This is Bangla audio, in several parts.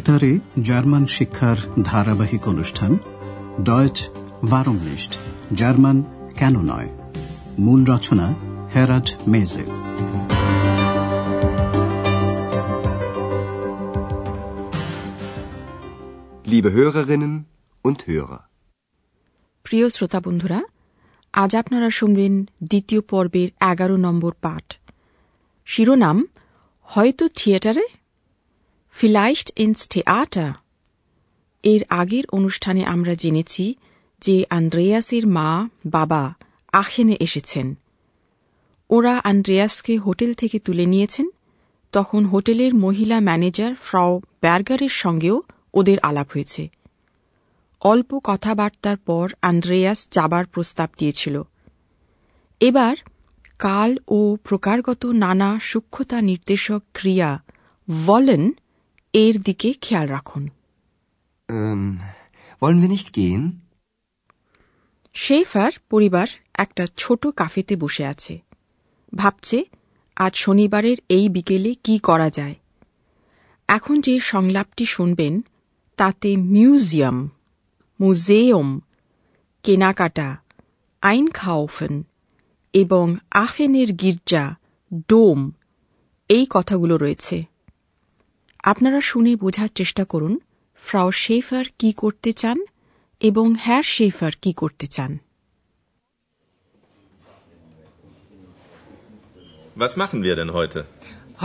ওয়েতারে জার্মান শিক্ষার ধারাবাহিক অনুষ্ঠান ডয়চ ভারমনিস্ট, জার্মান কেন নয়, মূল রচনা হেরাল্ড মেজে। Liebe Hörerinnen und Hörer, প্রিয় শ্রোতা বন্ধুরা, আজ আপনারা শুনবেন দ্বিতীয় পর্বের 11 নম্বর পাঠ। শিরোনাম হয়তো থিয়েটারে, ফিলাইস্ট ইনস থিয়েটার। এর আগের অনুষ্ঠানে আমরা জেনেছি যে আন্দ্রেয়াসের মা বাবা আখেনে এসেছেন। ওরা আন্দ্রেয়াসকে হোটেল থেকে তুলে নিয়েছেন। তখন হোটেলের মহিলা ম্যানেজার ফ্রাও বার্গারের সঙ্গেও ওদের আলাপ হয়েছে। অল্প কথাবার্তার পর আন্দ্রেয়াস যাবার প্রস্তাব দিয়েছিল। এবার কাল ও প্রকারগত নানা সূক্ষ্মতা নির্দেশক ক্রিয়া wollen এর দিকে খেয়াল রাখুন। wollen wir nicht gehen? Schaefer পরিবার একটা ছোট কাফেতে বসে আছে, ভাবছে আজ শনিবারের এই বিকেলে কি করা যায়। এখন যে সংলাপটি শুনবেন তাতে মিউজিয়াম, মুজিয়াম, কেনাকাটা, einkaufen এবং আখেনের গির্জা ডোম এই কথাগুলো রয়েছে। আপনারা শুনে বোঝার চেষ্টা করুন ফ্রাও শেফার কি করতে চান এবং হ্যার শেফার কি করতে চান। Was machen wir denn heute?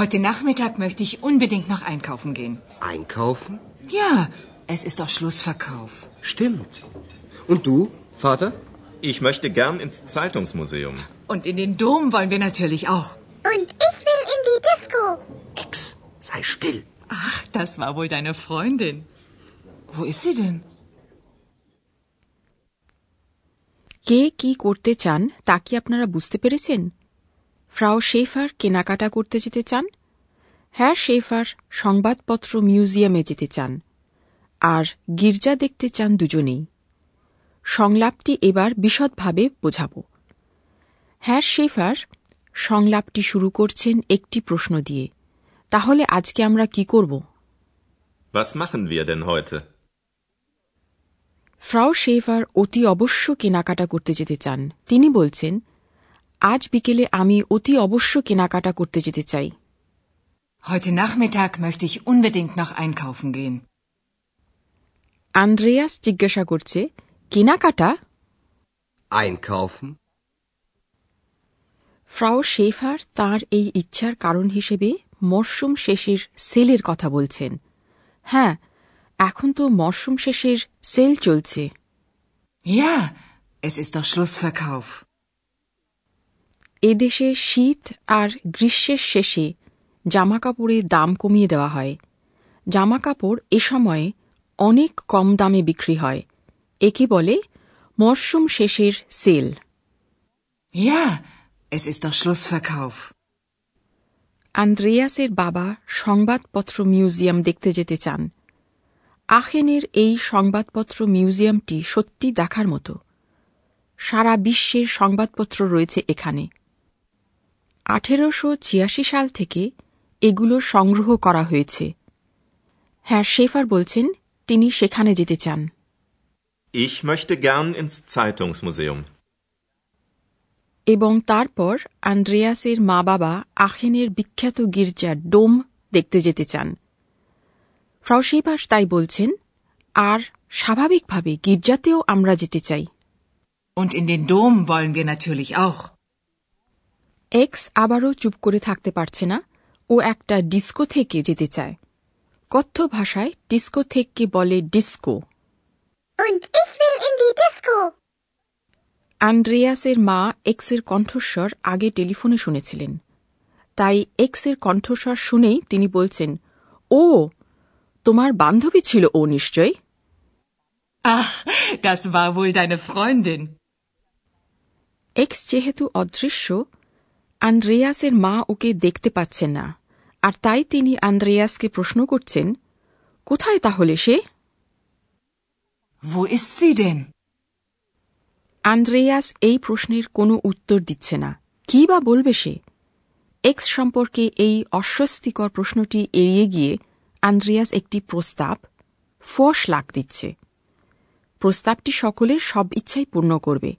Heute Nachmittag möchte ich unbedingt noch einkaufen gehen. Einkaufen? Ja, es ist doch Schlussverkauf. Stimmt. Und du, Vater? Ich möchte gern ins Zeitungsmuseum. Und in den Dom wollen wir natürlich auch. Und ich will in die Disco. Ex, sei still. Ach, das war wohl deine Freundin. Wo ist sie denn? কে কি করতে চান তা কি আপনারা বুঝতে পেরেছেন? ফ্রাও শেফার কেনাকাটা করতে যেতে চান, হ্যাঁ শেফার সংবাদপত্র মিউজিয়ামে যেতে চান, আর গির্জা দেখতে চান দুজনেই। সংলাপটি এবার বিশদভাবে বোঝাব। হ্যাঁ শেফার সংলাপটি শুরু করছেন একটি প্রশ্ন দিয়ে, তাহলে আজকে আমরা কি করব? Was machen wir denn heute? Frau shepherd অতি অবশ্য কেনাকাটা করতে যেতে চান। তিনি বলছেন, আজ বিকেলে আমি অতি অবশ্য কেনাকাটা করতে যেতে চাই। Heute Nachmittag möchte ich unbedingt noch einkaufen gehen. Andreas জিজ্ঞাসা করছে, কেনাকাটা? Einkaufen? ফ্রাও শেফার তার এই ইচ্ছার কারণ হিসেবে মরশুম শেষের সেলের কথা বলছেন। হ্যাঁ, এখন তো মরশুম শেষের সেল চলছে। Ja, es ist doch Schlussverkauf. এদেশে শীত আর গ্রীষ্মের শেষে জামাকাপড়ের দাম কমিয়ে দেওয়া হয়। জামাকাপড় এ সময়ে অনেক কম দামে বিক্রি হয়। একে বলে মরশুম শেষের sale. Ja, es ist doch Schlussverkauf. আন্দ্রেয়াসের বাবা সংবাদপত্র মিউজিয়াম দেখতে যেতে চান। আখেনের এই সংবাদপত্র মিউজিয়ামটি সত্যি দেখার মতো। সারা বিশ্বের সংবাদপত্র রয়েছে এখানে। 1886 সাল থেকে এগুলো সংগ্রহ করা হয়েছে। হ্যাঁ শেফার বলছেন তিনি সেখানে যেতে চান। Ich möchte gern ins Zeitungsmuseum. এবং তারপর আন্দ্রেয়াসের মা বাবা আখেনের বিখ্যাত গির্জা ডোম দেখতে যেতে চান। ফ্রাও শেফার তাই বলছেন, আর স্বাভাবিকভাবে গির্জাতেও আমরা যেতে চাই। Und in den Dom wollen wir natürlich auch. X আবারও চুপ করে থাকতে পারছে না, ও একটা ডিস্কোথেকে যেতে চায়। কথ্য ভাষায় ডিস্কোথেককে বলে disco. Und ich will in die Disco. আন্দ্রেয়াসের মা এক্সের কণ্ঠস্বর আগে টেলিফোনে শুনেছিলেন, তাই এক্সের কণ্ঠস্বর শুনেই তিনি বলছেন, ও তোমার বান্ধবী ছিল ও নিশ্চয়ই। আহ, das war wohl deine Freundin. X যেহেতু অদৃশ্য, আন্দ্রেয়াসের মা ওকে দেখতে পাচ্ছেন না, আর তাই তিনি আন্দ্রেয়াসকে প্রশ্ন করছেন, কোথায় তাহলে সে? Wo ist sie denn? Andreas এই প্রশ্নের কোনো উত্তর দিচ্ছে না। কি বা বলবে সে? এক্স সম্পর্কে এই অস্বস্তিকর প্রশ্নটি এড়িয়ে গিয়ে আন্দ্রেয়াস একটি ফরশ্লাগ দিচ্ছে। প্রস্তাবটি সকলের সব ইচ্ছাই পূর্ণ করবে।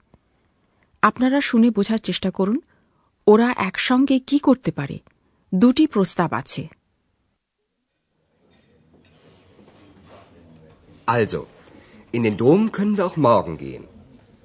আপনারা শুনে বোঝার চেষ্টা করুন ওরা একসঙ্গে কি করতে পারে। দুটি প্রস্তাব আছে। Also, in den Dom können wir auch morgen gehen.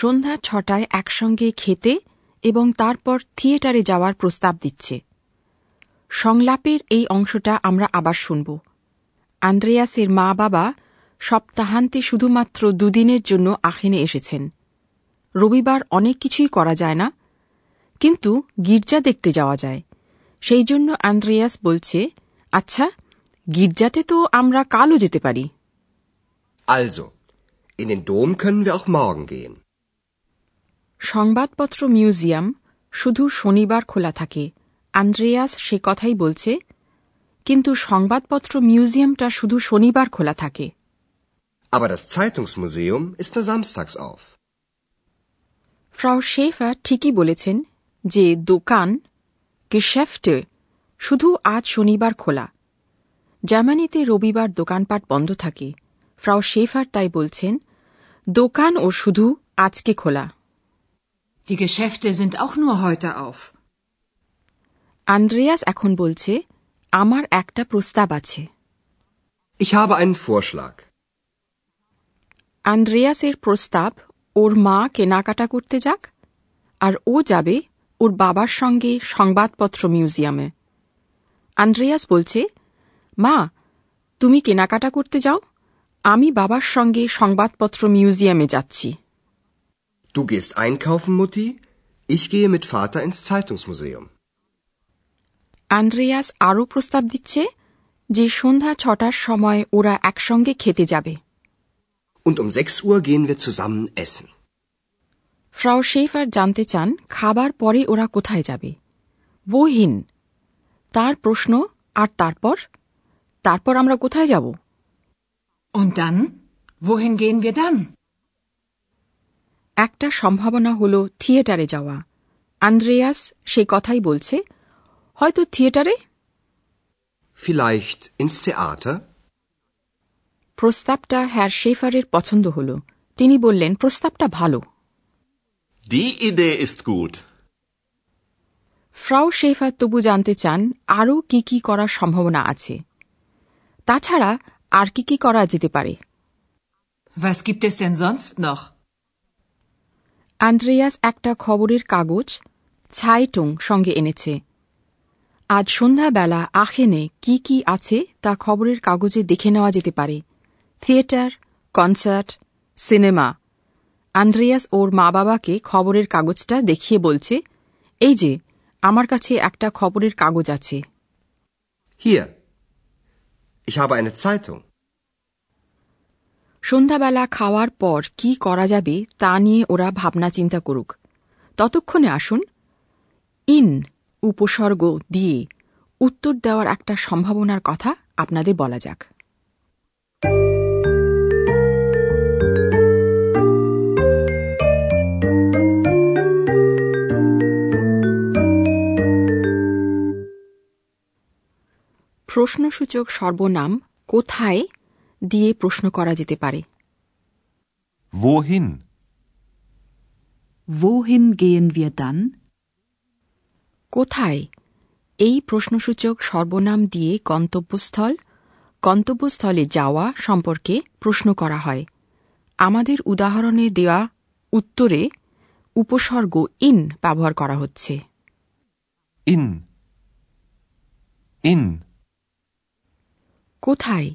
সন্ধ্যা 6টায় একসঙ্গে খেতে এবং তারপর থিয়েটারে যাওয়ার প্রস্তাব দিচ্ছে। সংলাপের এই অংশটা আমরা আবার শুনব। আন্দ্রেয়াসের মা বাবা সপ্তাহান্তে শুধুমাত্র দুদিনের জন্য আখেনে এসেছেন। রবিবার অনেক কিছুই করা যায় না, কিন্তু গির্জা দেখতে যাওয়া যায়। সেই জন্য আন্দ্রেয়াস বলছে, আচ্ছা গির্জাতে তো আমরা কালও যেতে পারি। Also, in den Dom können wir auch morgen gehen. সংবাদপত্র মিউজিয়াম শুধু শনিবার খোলা থাকে, আন্দ্রেয়াস সে কথাই বলছে। কিন্তু সংবাদপত্র মিউজিয়ামটা শুধু শনিবার খোলা থাকে। Aber das Zeitungsmuseum ist nur samstags auf. Frau Schäfer ঠিকই বলেছেন যে দোকান Geschäfte শুধু আজ শনিবার খোলা। জার্মানিতে রবিবার দোকানপাট বন্ধ থাকে। ফ্রাউ শেফার তাই বলছেন, দোকান ও শুধু আজকে খোলা। Die Geschäfte sind auch nur heute auf. Andreas এখন বলছে, আমার একটা প্রস্তাব আছে। Ich habe einen Vorschlag. আন্দ্রেয়াসের প্রস্তাব ওর মা কেনাকাটা করতে যাক আর ও যাবে ওর বাবার সঙ্গে সংবাদপত্র মিউজিয়ামে। আন্দ্রেয়াস বলছে, মা তুমি কেনাকাটা করতে যাও, আমি বাবার সঙ্গে সংবাদপত্র মিউজিয়ামে যাচ্ছি। Du gehst einkaufen, Mutti. Ich gehe mit Vater ins Zeitungsmuseum. Andreas আরও প্রস্তাব দিচ্ছে যে সন্ধ্যা 6টার সময় ওরা একসঙ্গে খেতে যাবে। Und um 6 Uhr gehen wir zusammen essen. ফ্রাউ shepherd জানতে চান খাবার পরে ওরা কোথায় যাবে। Wohin? তার প্রশ্ন, আর তারপর? তারপর আমরা কোথায় যাব? Und dann? Wohin gehen wir dann? একটা সম্ভাবনা হল থিয়েটারে যাওয়া। আন্দ্রেয়াস সে কথাই বলছে, হয়তো থিয়েটারে। Vielleicht ins Theater? প্রস্তাবটা হ্যার শেফারের পছন্দ হল। তিনি বললেন, প্রস্তাবটা ভালো। Die Idee ist gut. ফ্রাউ shepherd তবু জানতে চান আরও কি কি করার সম্ভাবনা আছে, তাছাড়া আর কি কি করা যেতে পারে। Was gibt es denn sonst noch? Andreas একটা খবরের কাগজ Zeitung সঙ্গে এনেছে। আজ সন্ধ্যাবেলা আখেনে কি কি আছে তা খবরের কাগজে দেখে নেওয়া যেতে পারে। Theatre, concert, cinema. আন্দ্রেয়াস ওর মা বাবাকে খবরের কাগজটা দেখিয়ে বলছে, এই যে আমার কাছে একটা খবরের কাগজ আছে। Hier. Ich habe eine Zeitung. সন্ধ্যাবেলা খাওয়ার পর কি করা যাবে তা নিয়ে ওরা ভাবনা চিন্তা করুক। ততক্ষণে আসুন ইন উপসর্গ দিয়ে উত্তর দেওয়ার একটা সম্ভাবনার কথা আপনাদের বলা যাক। প্রশ্নসূচক সর্বনাম কোথায় দিয়ে প্রশ্ন করা যেতে পারে। Wohin? Wohin gehen wir dann? কোথায় এই প্রশ্নসূচক সর্বনাম দিয়ে গন্তব্যস্থলে যাওয়া সম্পর্কে প্রশ্ন করা হয়। আমাদের উদাহরণে দেওয়া উত্তরে উপসর্গ ইন ব্যবহার করা হচ্ছে। ইন ইন কোথায়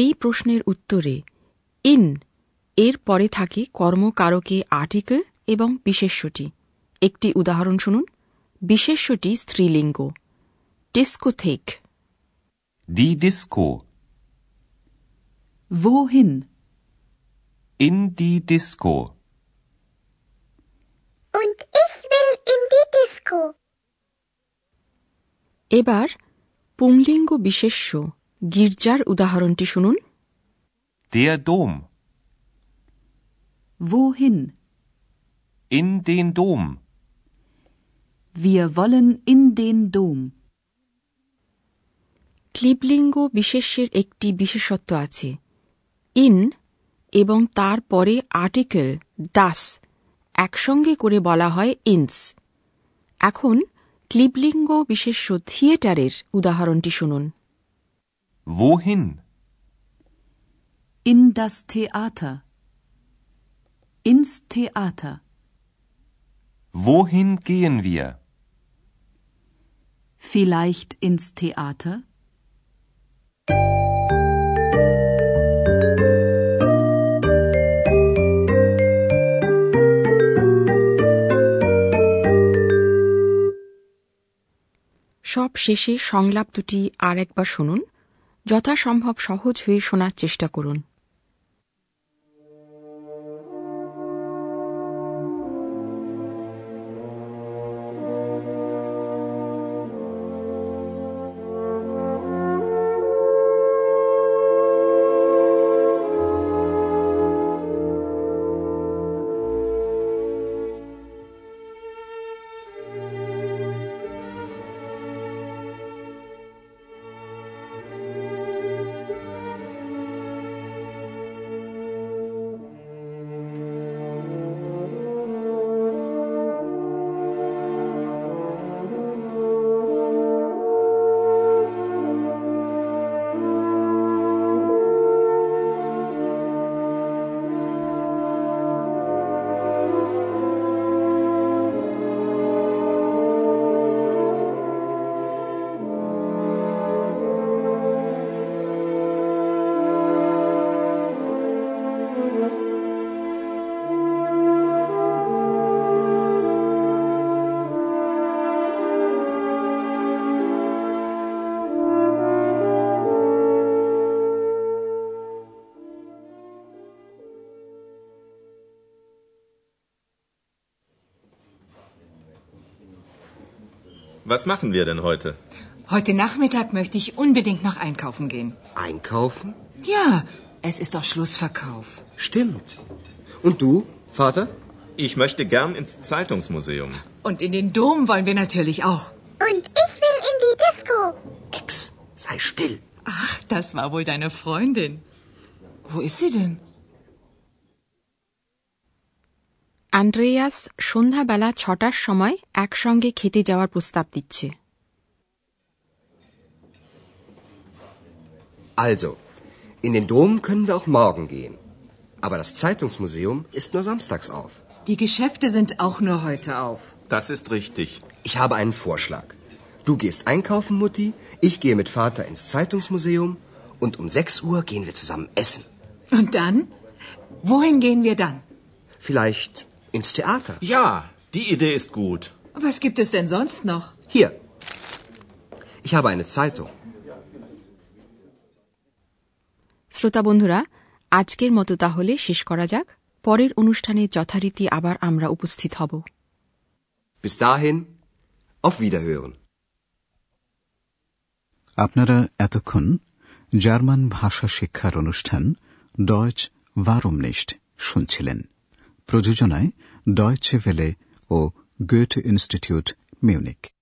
এই প্রশ্নের উত্তরে ইন এর পরে থাকে কর্মকারকে আর্টিকেল এবং বিশেষ্যটি। একটি উদাহরণ শুনুন। বিশেষ্যটি স্ত্রীলিঙ্গ discotheque. Die Disco. Wohin? In die Disco. Und ich will in die Disco. এবার পুংলিঙ্গ বিশেষ্য গির্জার উদাহরণটি শুনুন। Der Dom. Wohin? In den Dom. Wir wollen in den Dom. ক্লিবলিঙ্গ বিশেষ্যের একটি বিশেষত্ব আছে। ইন এবং তারপরে আর্টিকেল দাস একসঙ্গে করে বলা হয় ইনস। এখন ক্লিবলিঙ্গ বিশেষ্য থিয়েটারের উদাহরণটি শুনুন। Wohin? In das Theater. Ins Theater. Wohin gehen wir? Vielleicht ins Theater? সব শেষে সংলাপ দুটি আর একবার শুনুন, যথাসম্ভব সহজ হয়ে শোনার চেষ্টা করুন। Was machen wir denn heute? Heute Nachmittag möchte ich unbedingt noch einkaufen gehen. Einkaufen? Ja, es ist doch Schlussverkauf. Stimmt. Und du, Vater? Ich möchte gern ins Zeitungsmuseum. Und in den Dom wollen wir natürlich auch. Und ich will in die Disco. Ex, sei still. Ach, das war wohl deine Freundin. Wo ist sie denn? Andreas সন্ধ্যাবেলা ৬টার সময় একসঙ্গে খেতে যাওয়ার প্রস্তাব দিচ্ছে। Also, in den Dom können wir auch morgen gehen. Aber das Zeitungsmuseum ist nur samstags auf. Die Geschäfte sind auch nur heute auf. Das ist richtig. Ich habe einen Vorschlag. Du gehst einkaufen, Mutti, ich gehe mit Vater ins Zeitungsmuseum und um 6 Uhr gehen wir zusammen essen. Und dann? Wohin gehen wir dann? Vielleicht ins Theater. Ja, die Idee ist gut. Was gibt es denn sonst noch? Hier. Ich habe eine Zeitung. শ্রোতা বন্ধুরা, আজকের মতো তাহলে শেষ করা যাক। পরের অনুষ্ঠানে যথারীতি আবার আমরা উপস্থিত হব। Bis dahin, auf Wiederhören. আপনারা এতক্ষণ জার্মান ভাষা শিক্ষার অনুষ্ঠান ডয়চ ওয়ারুম নিস্ট শুনছিলেন। প্রযোজনায় ডয়চে ভেলে ও গোয়েথে ইনস্টিটিউট মিউনিক।